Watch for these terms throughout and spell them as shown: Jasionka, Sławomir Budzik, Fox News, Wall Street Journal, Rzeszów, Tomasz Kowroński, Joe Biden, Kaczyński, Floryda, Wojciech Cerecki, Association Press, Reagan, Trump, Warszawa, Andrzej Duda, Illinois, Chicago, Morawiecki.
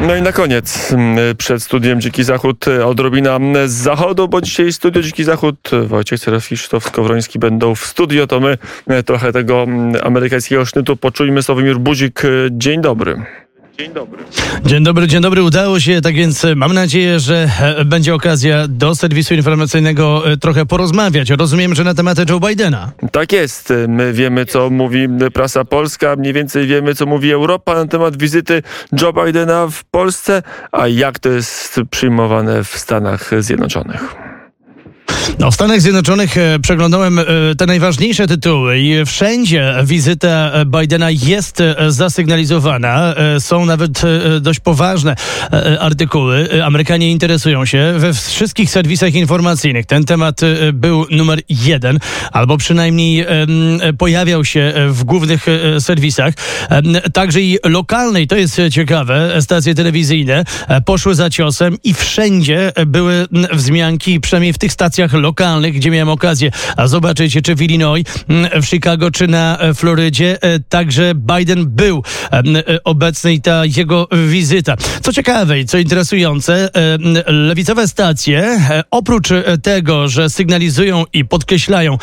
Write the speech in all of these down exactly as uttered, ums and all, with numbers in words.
No i na koniec przed studiem Dziki Zachód odrobina z zachodu, bo dzisiaj studio Dziki Zachód, Wojciech Cerecki, Tomasz Kowroński będą w studio, to my trochę tego amerykańskiego sznytu poczujmy. Sławomir Budzik, dzień dobry. Dzień dobry. Dzień dobry, dzień dobry. Udało się, tak więc mam nadzieję, że będzie okazja do serwisu informacyjnego trochę porozmawiać. Rozumiem, że na tematy Joe Bidena. Tak jest. My wiemy, co mówi prasa polska, mniej więcej wiemy, co mówi Europa na temat wizyty Joe Bidena w Polsce, a jak to jest przyjmowane w Stanach Zjednoczonych. No, w Stanach Zjednoczonych przeglądałem te najważniejsze tytuły i wszędzie wizyta Bidena jest zasygnalizowana. Są nawet dość poważne artykuły. Amerykanie interesują się we wszystkich serwisach informacyjnych. Ten temat był numer jeden, albo przynajmniej pojawiał się w głównych serwisach. Także i lokalnej, to jest ciekawe, stacje telewizyjne poszły za ciosem i wszędzie były wzmianki, przynajmniej w tych stacjach lokalnych, gdzie miałem okazję zobaczyć, czy w Illinois, w Chicago, czy na Florydzie. Także Biden był obecny i ta jego wizyta. Co ciekawe i co interesujące, lewicowe stacje, oprócz tego, że sygnalizują i podkreślają,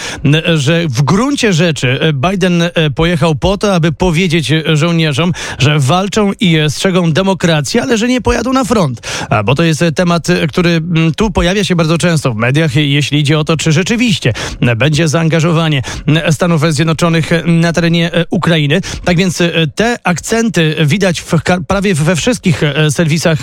że w gruncie rzeczy Biden pojechał po to, aby powiedzieć żołnierzom, że walczą i strzegą demokracji, ale że nie pojadą na front. Bo to jest temat, który tu pojawia się bardzo często w mediach, jeśli idzie o to, czy rzeczywiście będzie zaangażowanie Stanów Zjednoczonych na terenie Ukrainy. Tak więc te akcenty widać w, prawie we wszystkich serwisach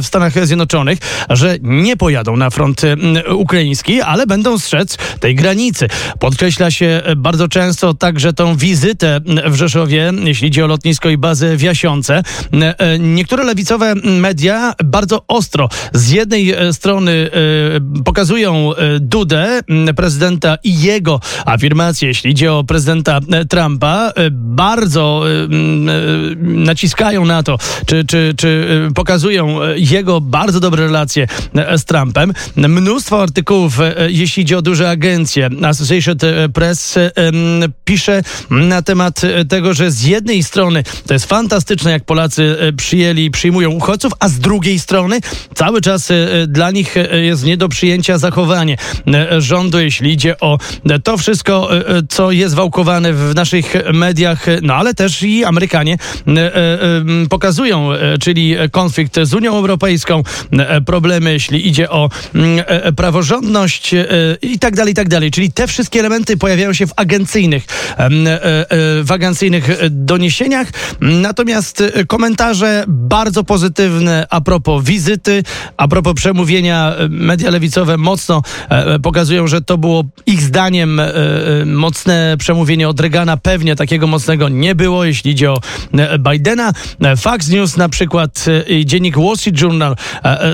w Stanach Zjednoczonych, że nie pojadą na front ukraiński, ale będą strzec tej granicy. Podkreśla się bardzo często także tą wizytę w Rzeszowie, jeśli idzie o lotnisko i bazę w Jasionce. Niektóre lewicowe media bardzo ostro z jednej strony pokazują Dudę, prezydenta i jego afirmacje, jeśli idzie o prezydenta Trumpa, bardzo naciskają na to, czy, czy, czy pokazują jego bardzo dobre relacje z Trumpem. Mnóstwo artykułów, jeśli idzie o duże agencje, Association Press pisze na temat tego, że z jednej strony to jest fantastyczne, jak Polacy przyjęli i przyjmują uchodźców, a z drugiej strony cały czas dla nich jest nie do przyjęcia zachowania rządu, jeśli idzie o to wszystko, co jest wałkowane w naszych mediach, no ale też i Amerykanie pokazują, czyli konflikt z Unią Europejską, problemy, jeśli idzie o praworządność i tak dalej, i tak dalej. Czyli te wszystkie elementy pojawiają się w agencyjnych, w agencyjnych doniesieniach, natomiast komentarze bardzo pozytywne a propos wizyty, a propos przemówienia. Media lewicowe mocno pokazują, że to było ich zdaniem mocne przemówienie od Reagana. Pewnie takiego mocnego nie było, jeśli idzie o Bidena. Fox News na przykład i dziennik Wall Street Journal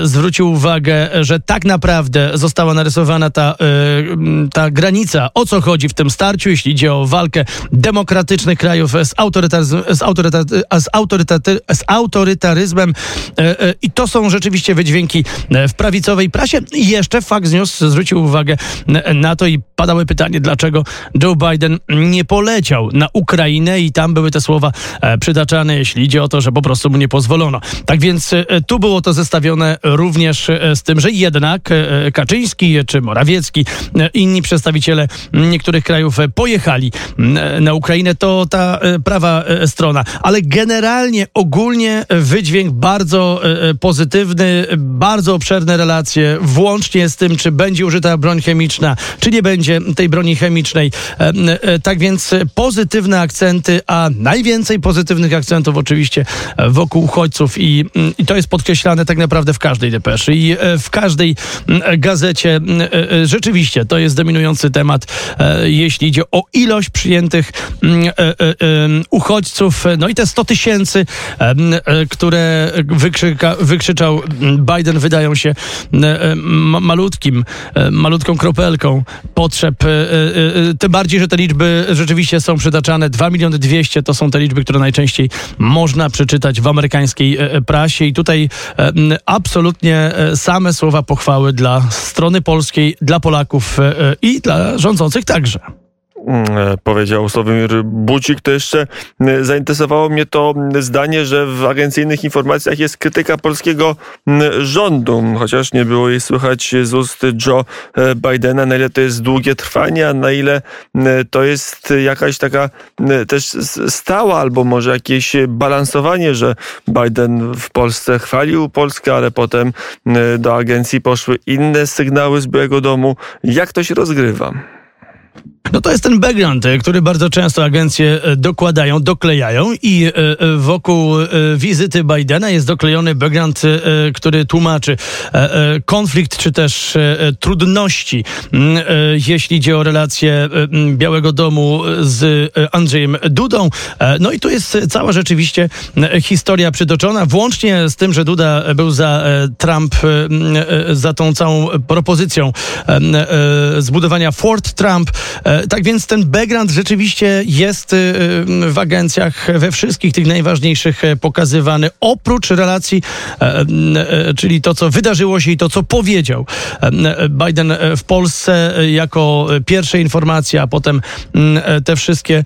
zwrócił uwagę, że tak naprawdę została narysowana ta, ta granica, o co chodzi w tym starciu, jeśli idzie o walkę demokratycznych krajów z, autorytaryzm, z, autorytaryzm, z, autorytaryzm, z autorytaryzmem i to są rzeczywiście wydźwięki w prawicowej prasie. I jeszcze Fox News zwrócił uwagę na to i padały pytanie, dlaczego Joe Biden nie poleciał na Ukrainę i tam były te słowa przytaczane, jeśli idzie o to, że po prostu mu nie pozwolono. Tak więc tu było to zestawione również z tym, że jednak Kaczyński czy Morawiecki, inni przedstawiciele niektórych krajów pojechali na Ukrainę, to ta prawa strona, ale generalnie, ogólnie wydźwięk bardzo pozytywny, bardzo obszerne relacje, włącznie z tym, czy będzie użyta broń chemiczna, czy nie będzie tej broni chemicznej. Tak więc pozytywne akcenty, a najwięcej pozytywnych akcentów oczywiście wokół uchodźców i, i to jest podkreślane tak naprawdę w każdej depeszy i w każdej gazecie. Rzeczywiście to jest dominujący temat, jeśli idzie o ilość przyjętych uchodźców. No i te sto tysięcy, które wykrzyka, wykrzyczał Biden, wydają się malutkie. malutką kropelką potrzeb. Tym bardziej, że te liczby rzeczywiście są przytaczane. dwa miliony dwieście to są te liczby, które najczęściej można przeczytać w amerykańskiej prasie i tutaj absolutnie same słowa pochwały dla strony polskiej, dla Polaków i dla rządzących także. powiedział Sławomir Budzik. To jeszcze zainteresowało mnie to zdanie, że w agencyjnych informacjach jest krytyka polskiego rządu, chociaż nie było jej słychać z ust Joe Bidena. Na ile to jest długie trwanie, a na ile to jest jakaś taka też stała albo może jakieś balansowanie, że Biden w Polsce chwalił Polskę, ale potem do agencji poszły inne sygnały z Białego Domu. Jak to się rozgrywa? No to jest ten background, który bardzo często agencje dokładają, doklejają i wokół wizyty Bidena jest doklejony background, który tłumaczy konflikt czy też trudności, jeśli idzie o relacje Białego Domu z Andrzejem Dudą. No i tu jest cała rzeczywiście historia przytoczona, włącznie z tym, że Duda był za Trump, za tą całą propozycją zbudowania Fort Trump. Tak więc ten background rzeczywiście jest w agencjach, we wszystkich tych najważniejszych pokazywany, oprócz relacji, czyli to, co wydarzyło się i to, co powiedział Biden w Polsce jako pierwsze informacje, a potem te wszystkie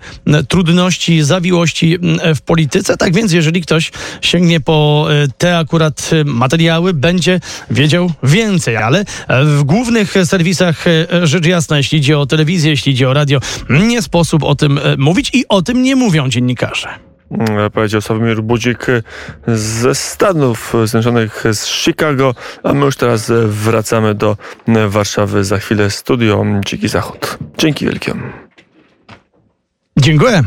trudności, zawiłości w polityce. Tak więc jeżeli ktoś sięgnie po te akurat materiały, będzie wiedział więcej, ale w głównych serwisach, rzecz jasna, jeśli idzie o telewizję, jeśli idzie o radio, nie sposób o tym mówić i o tym nie mówią dziennikarze. Powiedział Sławomir Budzik ze Stanów Zjednoczonych, z Chicago, a my już teraz wracamy do Warszawy. Za chwilę studio Dziki Zachód. Dzięki wielkie. Dziękuję.